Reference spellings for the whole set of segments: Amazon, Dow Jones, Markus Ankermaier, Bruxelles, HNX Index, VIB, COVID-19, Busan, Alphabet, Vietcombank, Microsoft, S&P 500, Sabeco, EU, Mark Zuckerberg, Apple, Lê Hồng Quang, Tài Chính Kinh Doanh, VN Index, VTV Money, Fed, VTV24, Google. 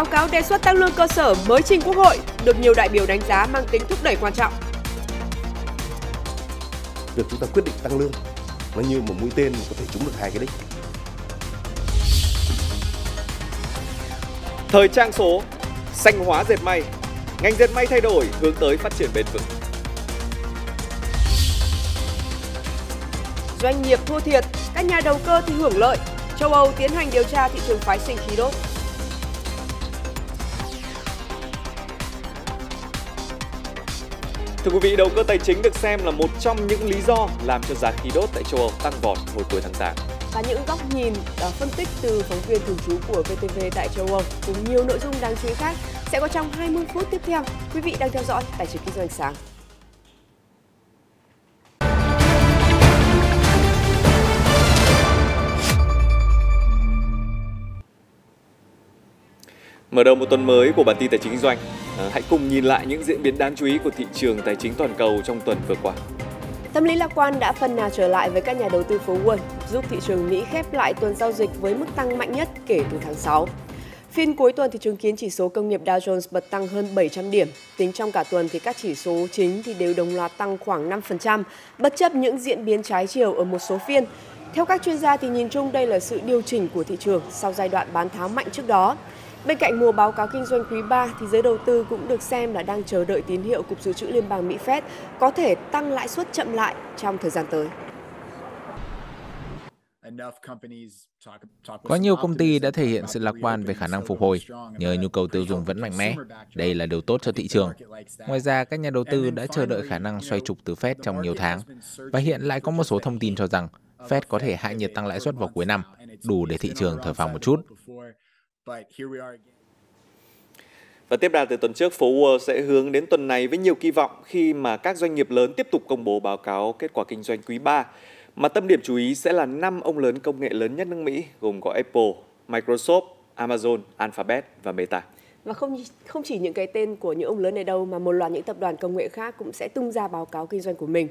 Báo cáo đề xuất tăng lương cơ sở mới trình Quốc hội được nhiều đại biểu đánh giá mang tính thúc đẩy quan trọng. Việc chúng ta quyết định tăng lương nó như một mũi tên có thể trúng được hai cái đích. Thời trang số, xanh hóa dệt may, ngành dệt may thay đổi hướng tới phát triển bền vững. Doanh nghiệp thua thiệt, các nhà đầu cơ thì hưởng lợi. Châu Âu tiến hành điều tra thị trường phái sinh khí đốt. Thưa quý vị, đầu cơ tài chính được xem là một trong những lý do làm cho giá khí đốt tại châu Âu tăng vọt hồi cuối tháng 8. Và những góc nhìn phân tích từ phóng viên thường trú của VTV tại châu Âu cùng nhiều nội dung đáng chú ý khác sẽ có trong 20 phút tiếp theo. Quý vị đang theo dõi Tài Chính Kinh Doanh Sáng. Mở đầu một tuần mới của bản tin Tài Chính Kinh Doanh, hãy cùng nhìn lại những diễn biến đáng chú ý của thị trường tài chính toàn cầu trong tuần vừa qua. Tâm lý lạc quan đã phần nào trở lại với các nhà đầu tư phố Wall, giúp thị trường Mỹ khép lại tuần giao dịch với mức tăng mạnh nhất kể từ tháng 6. Phiên cuối tuần thì chứng kiến chỉ số công nghiệp Dow Jones bật tăng hơn 700 điểm. Tính trong cả tuần thì các chỉ số chính thì đều đồng loạt tăng khoảng 5%, bất chấp những diễn biến trái chiều ở một số phiên. Theo các chuyên gia thì nhìn chung đây là sự điều chỉnh của thị trường sau giai đoạn bán tháo mạnh trước đó. Bên cạnh mùa báo cáo kinh doanh quý 3 thì giới đầu tư cũng được xem là đang chờ đợi tín hiệu Cục Dự trữ Liên bang Mỹ Fed có thể tăng lãi suất chậm lại trong thời gian tới. Có nhiều công ty đã thể hiện sự lạc quan về khả năng phục hồi nhờ nhu cầu tiêu dùng vẫn mạnh mẽ. Đây là điều tốt cho thị trường. Ngoài ra, các nhà đầu tư đã chờ đợi khả năng xoay trục từ Fed trong nhiều tháng. Và hiện lại có một số thông tin cho rằng Fed có thể hạ nhiệt tăng lãi suất vào cuối năm, đủ để thị trường thở phào một chút. Và tiếp đà từ tuần trước, phố Wall sẽ hướng đến tuần này với nhiều kỳ vọng khi mà các doanh nghiệp lớn tiếp tục công bố báo cáo kết quả kinh doanh quý 3. Mà tâm điểm chú ý sẽ là 5 ông lớn công nghệ lớn nhất nước Mỹ, gồm có Apple, Microsoft, Amazon, Alphabet và Meta. Và không chỉ những cái tên của những ông lớn này đâu, mà một loạt những tập đoàn công nghệ khác cũng sẽ tung ra báo cáo kinh doanh của mình.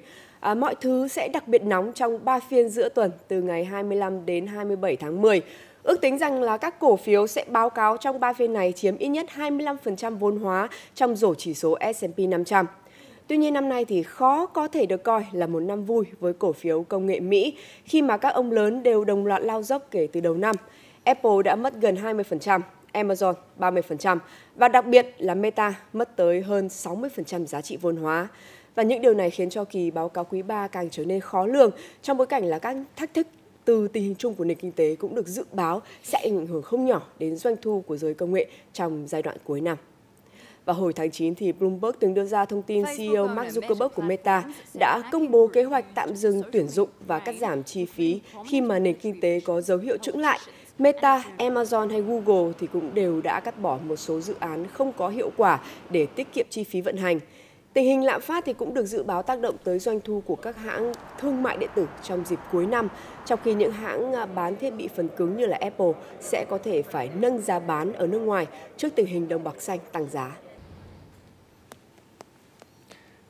Mọi thứ sẽ đặc biệt nóng trong 3 phiên giữa tuần từ ngày 25 đến 27 tháng 10. Ước tính rằng là các cổ phiếu sẽ báo cáo trong 3 phiên này chiếm ít nhất 25% vốn hóa trong rổ chỉ số S&P 500. Tuy nhiên năm nay thì khó có thể được coi là một năm vui với cổ phiếu công nghệ Mỹ khi mà các ông lớn đều đồng loạt lao dốc kể từ đầu năm. Apple đã mất gần 20%, Amazon 30% và đặc biệt là Meta mất tới hơn 60% giá trị vốn hóa. Và những điều này khiến cho kỳ báo cáo quý 3 càng trở nên khó lường trong bối cảnh là các thách thức từ tình hình chung của nền kinh tế cũng được dự báo sẽ ảnh hưởng không nhỏ đến doanh thu của giới công nghệ trong giai đoạn cuối năm. Và hồi tháng 9 thì Bloomberg từng đưa ra thông tin CEO Mark Zuckerberg của Meta đã công bố kế hoạch tạm dừng tuyển dụng và cắt giảm chi phí khi mà nền kinh tế có dấu hiệu chững lại. Meta, Amazon hay Google thì cũng đều đã cắt bỏ một số dự án không có hiệu quả để tiết kiệm chi phí vận hành. Tình hình lạm phát thì cũng được dự báo tác động tới doanh thu của các hãng thương mại điện tử trong dịp cuối năm, trong khi những hãng bán thiết bị phần cứng như là Apple sẽ có thể phải nâng giá bán ở nước ngoài trước tình hình đồng bạc xanh tăng giá.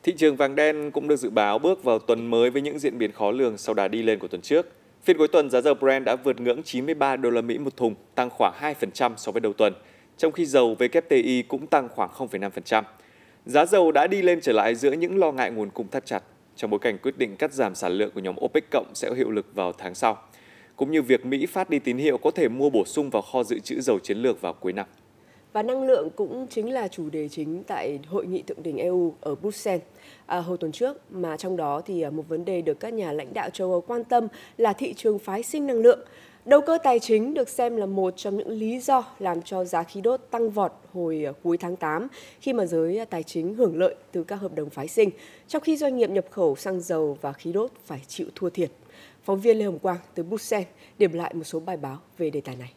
Thị trường vàng đen cũng được dự báo bước vào tuần mới với những diễn biến khó lường sau đà đi lên của tuần trước. Phiên cuối tuần giá dầu Brent đã vượt ngưỡng 93 đô la Mỹ một thùng, tăng khoảng 2% so với đầu tuần, trong khi dầu WTI cũng tăng khoảng 0,5%. Giá dầu đã đi lên trở lại giữa những lo ngại nguồn cung thắt chặt trong bối cảnh quyết định cắt giảm sản lượng của nhóm OPEC cộng sẽ có hiệu lực vào tháng sau, cũng như việc Mỹ phát đi tín hiệu có thể mua bổ sung vào kho dự trữ dầu chiến lược vào cuối năm. Và năng lượng cũng chính là chủ đề chính tại Hội nghị Thượng đỉnh EU ở Bruxelles hồi tuần trước, mà trong đó thì một vấn đề được các nhà lãnh đạo châu Âu quan tâm là thị trường phái sinh năng lượng. Đầu cơ tài chính được xem là một trong những lý do làm cho giá khí đốt tăng vọt hồi cuối tháng 8 khi mà giới tài chính hưởng lợi từ các hợp đồng phái sinh, trong khi doanh nghiệp nhập khẩu xăng dầu và khí đốt phải chịu thua thiệt. Phóng viên Lê Hồng Quang từ Busan điểm lại một số bài báo về đề tài này.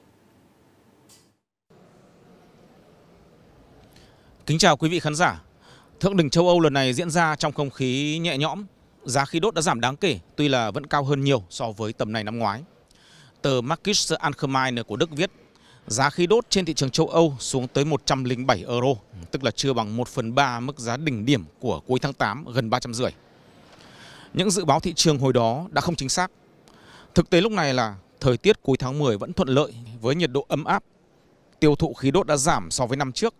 Kính chào quý vị khán giả. Thượng đỉnh châu Âu lần này diễn ra trong không khí nhẹ nhõm. Giá khí đốt đã giảm đáng kể, tuy là vẫn cao hơn nhiều so với tầm này năm ngoái. Tờ Markus Ankermaier của Đức viết giá khí đốt trên thị trường châu Âu xuống tới 107 euro, tức là chưa bằng 1/3 mức giá đỉnh điểm của cuối tháng 8 gần 350. Những dự báo thị trường hồi đó đã không chính xác. Thực tế lúc này là thời tiết cuối tháng 10 vẫn thuận lợi với nhiệt độ ấm áp. tiêu thụ khí đốt đã giảm so với năm trước.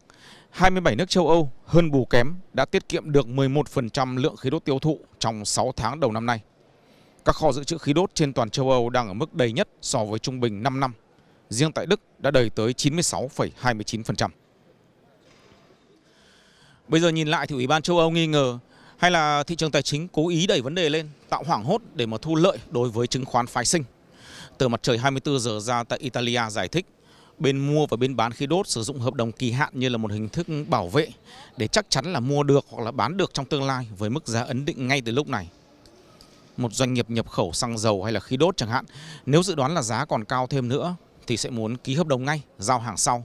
27 nước châu Âu hơn bù kém đã tiết kiệm được 11% lượng khí đốt tiêu thụ trong 6 tháng đầu năm nay. Các kho dự trữ khí đốt trên toàn châu Âu đang ở mức đầy nhất so với trung bình 5 năm. Riêng tại Đức đã đầy tới 96,29%. Bây giờ nhìn lại thì Ủy ban châu Âu nghi ngờ hay là thị trường tài chính cố ý đẩy vấn đề lên, tạo hoảng hốt để mà thu lợi đối với chứng khoán phái sinh. Tờ Mặt Trời 24 giờ ra tại Italia giải thích bên mua và bên bán khí đốt sử dụng hợp đồng kỳ hạn như là một hình thức bảo vệ để chắc chắn là mua được hoặc là bán được trong tương lai với mức giá ấn định ngay từ lúc này. Một doanh nghiệp nhập khẩu xăng dầu hay là khí đốt chẳng hạn, nếu dự đoán là giá còn cao thêm nữa thì sẽ muốn ký hợp đồng ngay, giao hàng sau.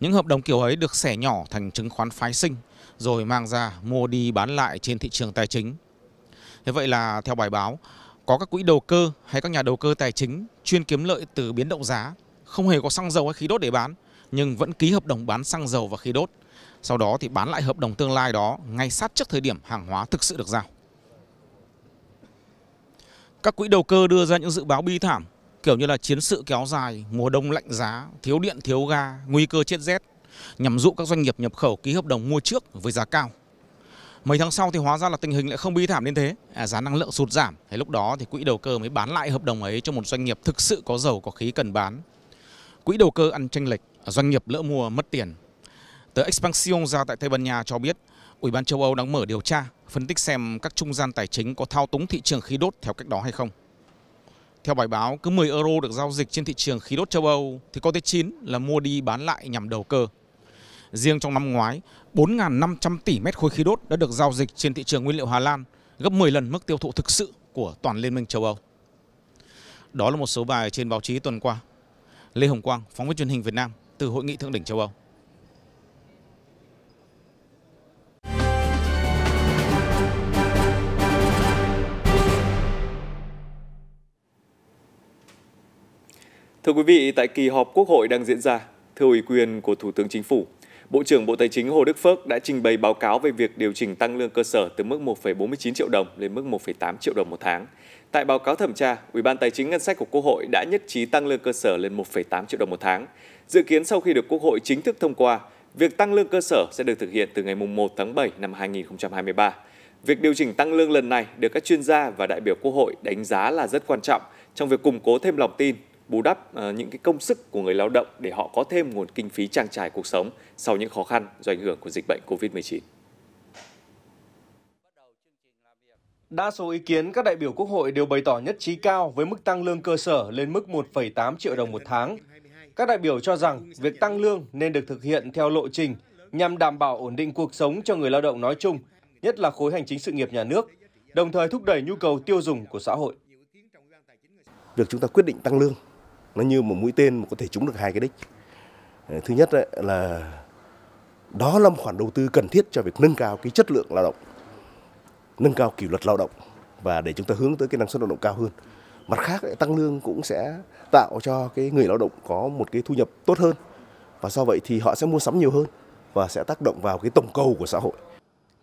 Những hợp đồng kiểu ấy được xẻ nhỏ thành chứng khoán phái sinh rồi mang ra mua đi bán lại trên thị trường tài chính. Thế vậy là theo bài báo, có các quỹ đầu cơ hay các nhà đầu cơ tài chính chuyên kiếm lợi từ biến động giá, không hề có xăng dầu hay khí đốt để bán nhưng vẫn ký hợp đồng bán xăng dầu và khí đốt, sau đó thì bán lại hợp đồng tương lai đó ngay sát trước thời điểm hàng hóa thực sự được giao. Các quỹ đầu cơ đưa ra những dự báo bi thảm, kiểu như là chiến sự kéo dài, mùa đông lạnh giá, thiếu điện, thiếu ga, nguy cơ chết rét, nhằm dụ các doanh nghiệp nhập khẩu ký hợp đồng mua trước với giá cao. Mấy tháng sau thì hóa ra là tình hình lại không bi thảm đến thế, giá năng lượng sụt giảm, thì lúc đó thì quỹ đầu cơ mới bán lại hợp đồng ấy cho một doanh nghiệp thực sự có dầu có khí cần bán. Quỹ đầu cơ ăn chênh lệch, doanh nghiệp lỡ mua mất tiền. Tờ Expansión ra tại Tây Ban Nha cho biết, Ủy ban châu Âu đang mở điều tra, phân tích xem các trung gian tài chính có thao túng thị trường khí đốt theo cách đó hay không. Theo bài báo, cứ 10 euro được giao dịch trên thị trường khí đốt châu Âu thì có tới 9 là mua đi bán lại nhằm đầu cơ. Riêng trong năm ngoái, 4.500 tỷ mét khối khí đốt đã được giao dịch trên thị trường nguyên liệu Hà Lan, gấp 10 lần mức tiêu thụ thực sự của toàn Liên minh châu Âu. Đó là một số bài trên báo chí tuần qua. Lê Hồng Quang, phóng viên truyền hình Việt Nam từ Hội nghị Thượng đỉnh châu Âu. Thưa quý vị, tại kỳ họp Quốc hội đang diễn ra, thưa ủy quyền của Thủ tướng Chính phủ, Bộ trưởng Bộ Tài chính Hồ Đức Phước đã trình bày báo cáo về việc điều chỉnh tăng lương cơ sở từ mức 1,49 triệu đồng lên mức 1,8 triệu đồng một tháng. Tại báo cáo thẩm tra, Ủy ban Tài chính Ngân sách của Quốc hội đã nhất trí tăng lương cơ sở lên 1,8 triệu đồng một tháng. Dự kiến sau khi được Quốc hội chính thức thông qua, việc tăng lương cơ sở sẽ được thực hiện từ ngày 1 tháng 7 năm 2023. Việc điều chỉnh tăng lương lần này được các chuyên gia và đại biểu Quốc hội đánh giá là rất quan trọng trong việc củng cố thêm lòng tin, bù đắp những cái công sức của người lao động để họ có thêm nguồn kinh phí trang trải cuộc sống sau những khó khăn do ảnh hưởng của dịch bệnh COVID-19. Đa số ý kiến các đại biểu Quốc hội đều bày tỏ nhất trí cao với mức tăng lương cơ sở lên mức 1,8 triệu đồng một tháng. Các đại biểu cho rằng việc tăng lương nên được thực hiện theo lộ trình nhằm đảm bảo ổn định cuộc sống cho người lao động nói chung, nhất là khối hành chính sự nghiệp nhà nước, đồng thời thúc đẩy nhu cầu tiêu dùng của xã hội. Việc chúng ta quyết định tăng lương nó như một mũi tên mà có thể trúng được hai cái đích. Thứ nhất là đó là một khoản đầu tư cần thiết cho việc nâng cao cái chất lượng lao động, nâng cao kỷ luật lao động và để chúng ta hướng tới cái năng suất lao động cao hơn. Mặt khác, tăng lương cũng sẽ tạo cho cái người lao động có một cái thu nhập tốt hơn và do vậy thì họ sẽ mua sắm nhiều hơn và sẽ tác động vào cái tổng cầu của xã hội.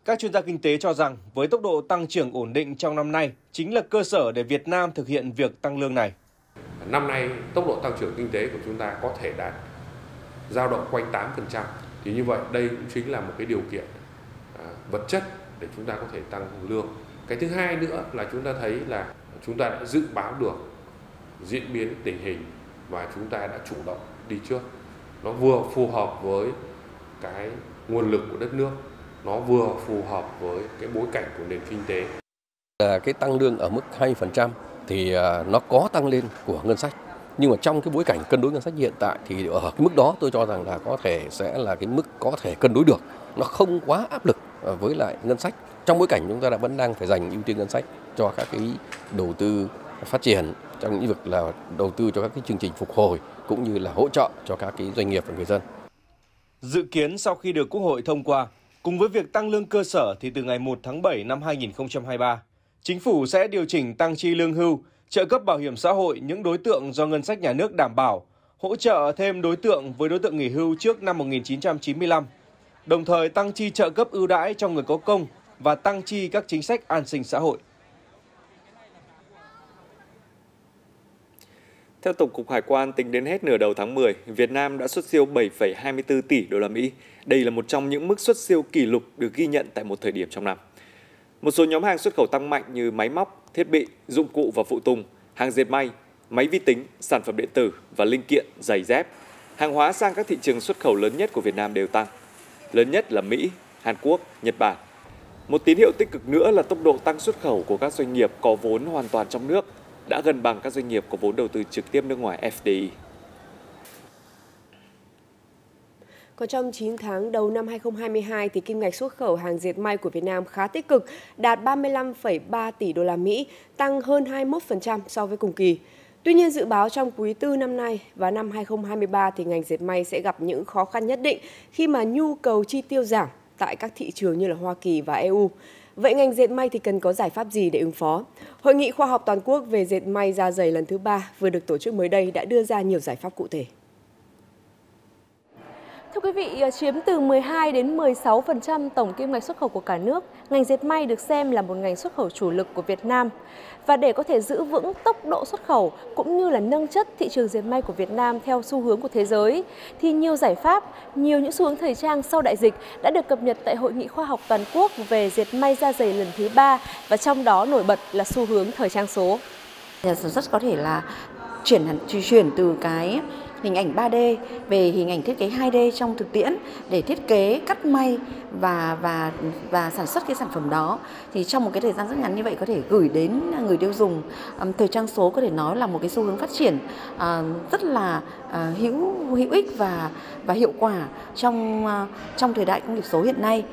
Các chuyên gia kinh tế cho rằng với tốc độ tăng trưởng ổn định trong năm nay chính là cơ sở để Việt Nam thực hiện việc tăng lương này. Năm nay tốc độ tăng trưởng kinh tế của chúng ta có thể đạt dao động quanh 8%. Thì như vậy đây cũng chính là một cái điều kiện vật chất để chúng ta có thể tăng lương. Cái thứ hai nữa là chúng ta thấy là chúng ta đã dự báo được diễn biến tình hình và chúng ta đã chủ động đi trước. Nó vừa phù hợp với cái nguồn lực của đất nước, nó vừa phù hợp với cái bối cảnh của nền kinh tế. Cái tăng lương ở mức 2% thì nó có tăng lên của ngân sách. Nhưng mà trong cái bối cảnh cân đối ngân sách hiện tại thì ở cái mức đó tôi cho rằng là có thể sẽ là cái mức có thể cân đối được. Nó không quá áp lực với lại ngân sách. Trong bối cảnh chúng ta vẫn đang phải dành ưu tiên ngân sách cho các cái đầu tư phát triển, trong lĩnh vực là đầu tư cho các cái chương trình phục hồi cũng như là hỗ trợ cho các cái doanh nghiệp và người dân. Dự kiến sau khi được Quốc hội thông qua, cùng với việc tăng lương cơ sở thì từ ngày 1 tháng 7 năm 2023, Chính phủ sẽ điều chỉnh tăng chi lương hưu, trợ cấp bảo hiểm xã hội những đối tượng do ngân sách nhà nước đảm bảo, hỗ trợ thêm đối tượng với đối tượng nghỉ hưu trước năm 1995, đồng thời tăng chi trợ cấp ưu đãi cho người có công và tăng chi các chính sách an sinh xã hội. Theo Tổng cục Hải quan, tính đến hết nửa đầu tháng 10, Việt Nam đã xuất siêu 7,24 tỷ đô la Mỹ. Đây là một trong những mức xuất siêu kỷ lục được ghi nhận tại một thời điểm trong năm. Một số nhóm hàng xuất khẩu tăng mạnh như máy móc, thiết bị, dụng cụ và phụ tùng, hàng dệt may, máy vi tính, sản phẩm điện tử và linh kiện, giày dép. Hàng hóa sang các thị trường xuất khẩu lớn nhất của Việt Nam đều tăng. Lớn nhất là Mỹ, Hàn Quốc, Nhật Bản. Một tín hiệu tích cực nữa là tốc độ tăng xuất khẩu của các doanh nghiệp có vốn hoàn toàn trong nước đã gần bằng các doanh nghiệp có vốn đầu tư trực tiếp nước ngoài FDI. Còn trong 9 tháng đầu năm 2022 thì kim ngạch xuất khẩu hàng dệt may của Việt Nam khá tích cực, đạt 35,3 tỷ đô la Mỹ, tăng hơn 21% so với cùng kỳ. Tuy nhiên dự báo trong quý tư năm nay và năm 2023 thì ngành dệt may sẽ gặp những khó khăn nhất định khi mà nhu cầu chi tiêu giảm tại các thị trường như là Hoa Kỳ và EU. Vậy ngành dệt may thì cần có giải pháp gì để ứng phó? Hội nghị khoa học toàn quốc về dệt may da giày lần thứ 3 vừa được tổ chức mới đây đã đưa ra nhiều giải pháp cụ thể. Thưa quý vị, chiếm từ 12 đến 16% tổng kim ngạch xuất khẩu của cả nước, ngành dệt may được xem là một ngành xuất khẩu chủ lực của Việt Nam. Và để có thể giữ vững tốc độ xuất khẩu cũng như là nâng chất thị trường dệt may của Việt Nam theo xu hướng của thế giới, thì nhiều giải pháp, nhiều những xu hướng thời trang sau đại dịch đã được cập nhật tại Hội nghị khoa học toàn quốc về dệt may da giày lần thứ 3 và trong đó nổi bật là xu hướng thời trang số. Nhà sản xuất có thể là chuyển từ cái hình ảnh 3D về hình ảnh thiết kế 2D trong thực tiễn để thiết kế, cắt may và sản xuất cái sản phẩm đó. Thì trong một cái thời gian rất ngắn như vậy có thể gửi đến người tiêu dùng. Thời trang số có thể nói là một cái xu hướng phát triển rất là hữu ích và hiệu quả trong thời đại công nghiệp số hiện nay.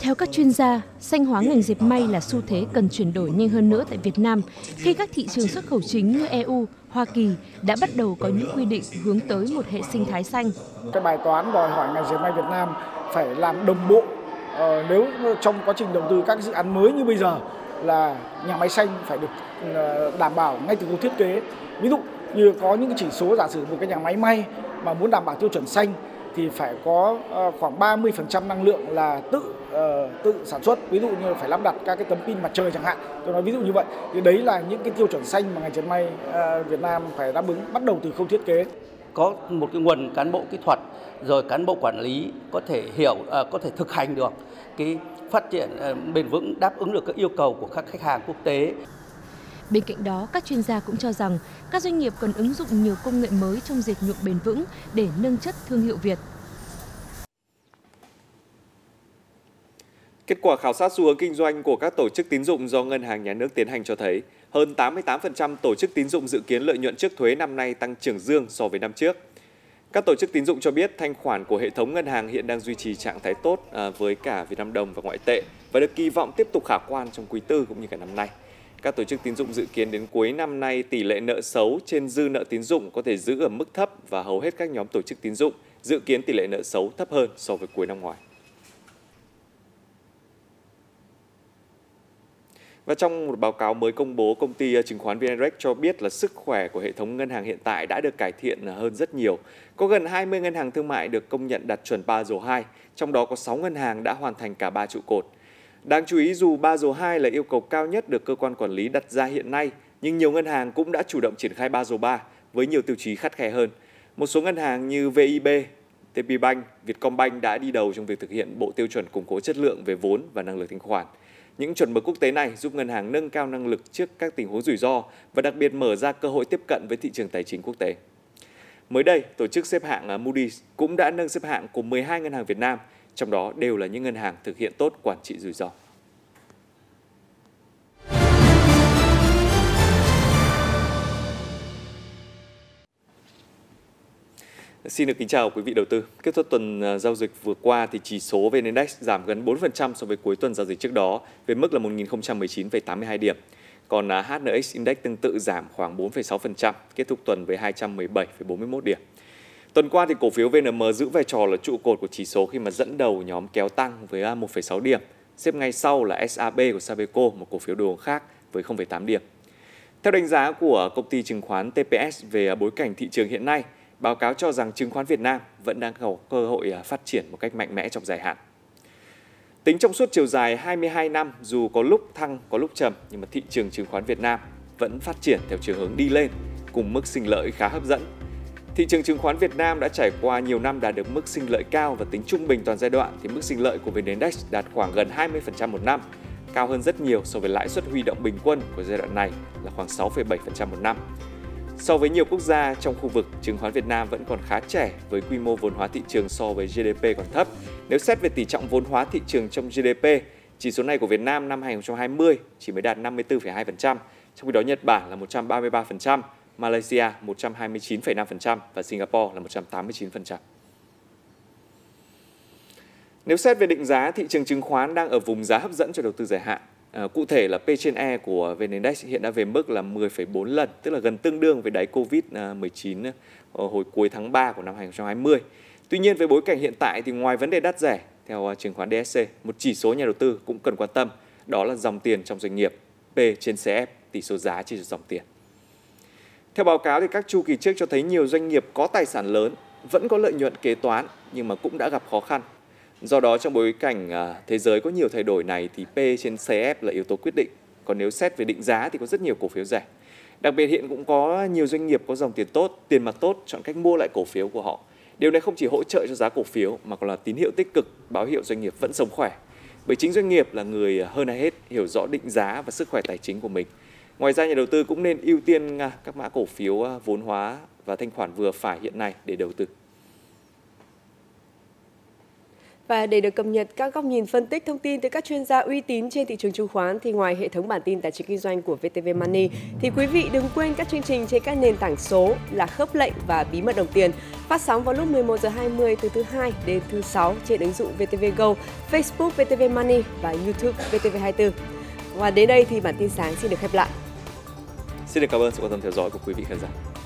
Theo các chuyên gia, xanh hóa ngành dệt may là xu thế cần chuyển đổi nhanh hơn nữa tại Việt Nam khi các thị trường xuất khẩu chính như EU, Hoa Kỳ đã bắt đầu có những quy định hướng tới một hệ sinh thái xanh. Cái bài toán đòi hỏi ngành dệt may Việt Nam phải làm đồng bộ. Nếu trong quá trình đầu tư các dự án mới như bây giờ là nhà máy xanh phải được đảm bảo ngay từ khâu thiết kế. Ví dụ như có những chỉ số, giả sử một cái nhà máy may mà muốn đảm bảo tiêu chuẩn xanh thì phải có khoảng 30% năng lượng là tự sản xuất, ví dụ như phải lắp đặt các cái tấm pin mặt trời chẳng hạn, tôi nói ví dụ như vậy. Thì đấy là những cái tiêu chuẩn xanh mà ngành dệt may Việt Nam phải đáp ứng bắt đầu từ khâu thiết kế. Có một cái nguồn cán bộ kỹ thuật rồi cán bộ quản lý có thể có thể thực hành được cái phát triển bền vững, đáp ứng được các yêu cầu của các khách hàng quốc tế. Bên cạnh đó, các chuyên gia cũng cho rằng các doanh nghiệp cần ứng dụng nhiều công nghệ mới trong dệt nhuộm bền vững để nâng chất thương hiệu Việt. Kết quả khảo sát xu hướng kinh doanh của các tổ chức tín dụng do Ngân hàng Nhà nước tiến hành cho thấy hơn 88% tổ chức tín dụng dự kiến lợi nhuận trước thuế năm nay tăng trưởng dương so với năm trước. Các tổ chức tín dụng cho biết thanh khoản của hệ thống ngân hàng hiện đang duy trì trạng thái tốt với cả Việt Nam đồng và ngoại tệ và được kỳ vọng tiếp tục khả quan trong quý tư cũng như cả năm nay. Các tổ chức tín dụng dự kiến đến cuối năm nay tỷ lệ nợ xấu trên dư nợ tín dụng có thể giữ ở mức thấp và hầu hết các nhóm tổ chức tín dụng dự kiến tỷ lệ nợ xấu thấp hơn so với cuối năm ngoái. Và trong một báo cáo mới công bố, công ty chứng khoán VN Index cho biết là sức khỏe của hệ thống ngân hàng hiện tại đã được cải thiện hơn rất nhiều. Có gần 20 ngân hàng thương mại được công nhận đạt chuẩn Basel II, trong đó có 6 ngân hàng đã hoàn thành cả 3 trụ cột. Đáng chú ý dù Basel II là yêu cầu cao nhất được cơ quan quản lý đặt ra hiện nay, nhưng nhiều ngân hàng cũng đã chủ động triển khai Basel III với nhiều tiêu chí khắt khe hơn. Một số ngân hàng như VIB, TPBank, Vietcombank đã đi đầu trong việc thực hiện bộ tiêu chuẩn củng cố chất lượng về vốn và năng lực thanh khoản. Những chuẩn mực quốc tế này giúp ngân hàng nâng cao năng lực trước các tình huống rủi ro và đặc biệt mở ra cơ hội tiếp cận với thị trường tài chính quốc tế. Mới đây, tổ chức xếp hạng Moody's cũng đã nâng xếp hạng của 12 ngân hàng Việt Nam, trong đó đều là những ngân hàng thực hiện tốt quản trị rủi ro. Xin được kính chào quý vị đầu tư. Kết thúc tuần giao dịch vừa qua thì chỉ số VN Index giảm gần 4% so với cuối tuần giao dịch trước đó, về mức là 1019,82 điểm. Còn HNX Index tương tự giảm khoảng 4,6%, kết thúc tuần với 217,41 điểm. Tuần qua thì cổ phiếu VNM giữ vai trò là trụ cột của chỉ số khi mà dẫn đầu nhóm kéo tăng với 1,6 điểm, xếp ngay sau là SAB của Sabeco, một cổ phiếu đồ uống khác với 0,8 điểm. Theo đánh giá của công ty chứng khoán TPS về bối cảnh thị trường hiện nay, báo cáo cho rằng chứng khoán Việt Nam vẫn đang có cơ hội phát triển một cách mạnh mẽ trong dài hạn. Tính trong suốt chiều dài 22 năm, dù có lúc thăng, có lúc trầm, nhưng mà thị trường chứng khoán Việt Nam vẫn phát triển theo chiều hướng đi lên, cùng mức sinh lợi khá hấp dẫn. Thị trường chứng khoán Việt Nam đã trải qua nhiều năm đạt được mức sinh lợi cao và tính trung bình toàn giai đoạn thì mức sinh lợi của VN Index đạt khoảng gần 20% một năm, cao hơn rất nhiều so với lãi suất huy động bình quân của giai đoạn này là khoảng 6,7% một năm. So với nhiều quốc gia trong khu vực, chứng khoán Việt Nam vẫn còn khá trẻ với quy mô vốn hóa thị trường so với GDP còn thấp. Nếu xét về tỷ trọng vốn hóa thị trường trong GDP, chỉ số này của Việt Nam năm 2020 chỉ mới đạt 54,2%, trong khi đó Nhật Bản là 133%, Malaysia 129,5% và Singapore là 189%. Nếu xét về định giá, thị trường chứng khoán đang ở vùng giá hấp dẫn cho đầu tư dài hạn. Cụ thể là P/E của VN Index hiện đã về mức là 10,4 lần, tức là gần tương đương với đáy Covid-19 hồi cuối tháng 3 của năm 2020. Tuy nhiên, với bối cảnh hiện tại thì ngoài vấn đề đắt rẻ, theo chứng khoán DSC, một chỉ số nhà đầu tư cũng cần quan tâm, đó là dòng tiền trong doanh nghiệp, P/CF, tỷ số giá chia cho dòng tiền. Theo báo cáo thì các chu kỳ trước cho thấy nhiều doanh nghiệp có tài sản lớn vẫn có lợi nhuận kế toán nhưng mà cũng đã gặp khó khăn. Do đó trong bối cảnh thế giới có nhiều thay đổi này thì P/CF là yếu tố quyết định. Còn nếu xét về định giá thì có rất nhiều cổ phiếu rẻ. Đặc biệt hiện cũng có nhiều doanh nghiệp có dòng tiền tốt, tiền mặt tốt chọn cách mua lại cổ phiếu của họ. Điều này không chỉ hỗ trợ cho giá cổ phiếu mà còn là tín hiệu tích cực, báo hiệu doanh nghiệp vẫn sống khỏe. Bởi chính doanh nghiệp là người hơn ai hết hiểu rõ định giá và sức khỏe tài chính của mình. Ngoài ra nhà đầu tư cũng nên ưu tiên các mã cổ phiếu vốn hóa và thanh khoản vừa phải hiện nay để đầu tư. Và để được cập nhật các góc nhìn phân tích thông tin từ các chuyên gia uy tín trên thị trường chứng khoán thì ngoài hệ thống bản tin Tài chính Kinh doanh của VTV Money thì quý vị đừng quên các chương trình trên các nền tảng số là Khớp lệnh và Bí mật đồng tiền phát sóng vào lúc 11h20 từ thứ 2 đến thứ 6 trên ứng dụng VTV Go, Facebook VTV Money và YouTube VTV24. Và đến đây thì bản tin sáng xin được khép lại. Xin được cảm ơn sự quan tâm theo dõi của quý vị khán giả.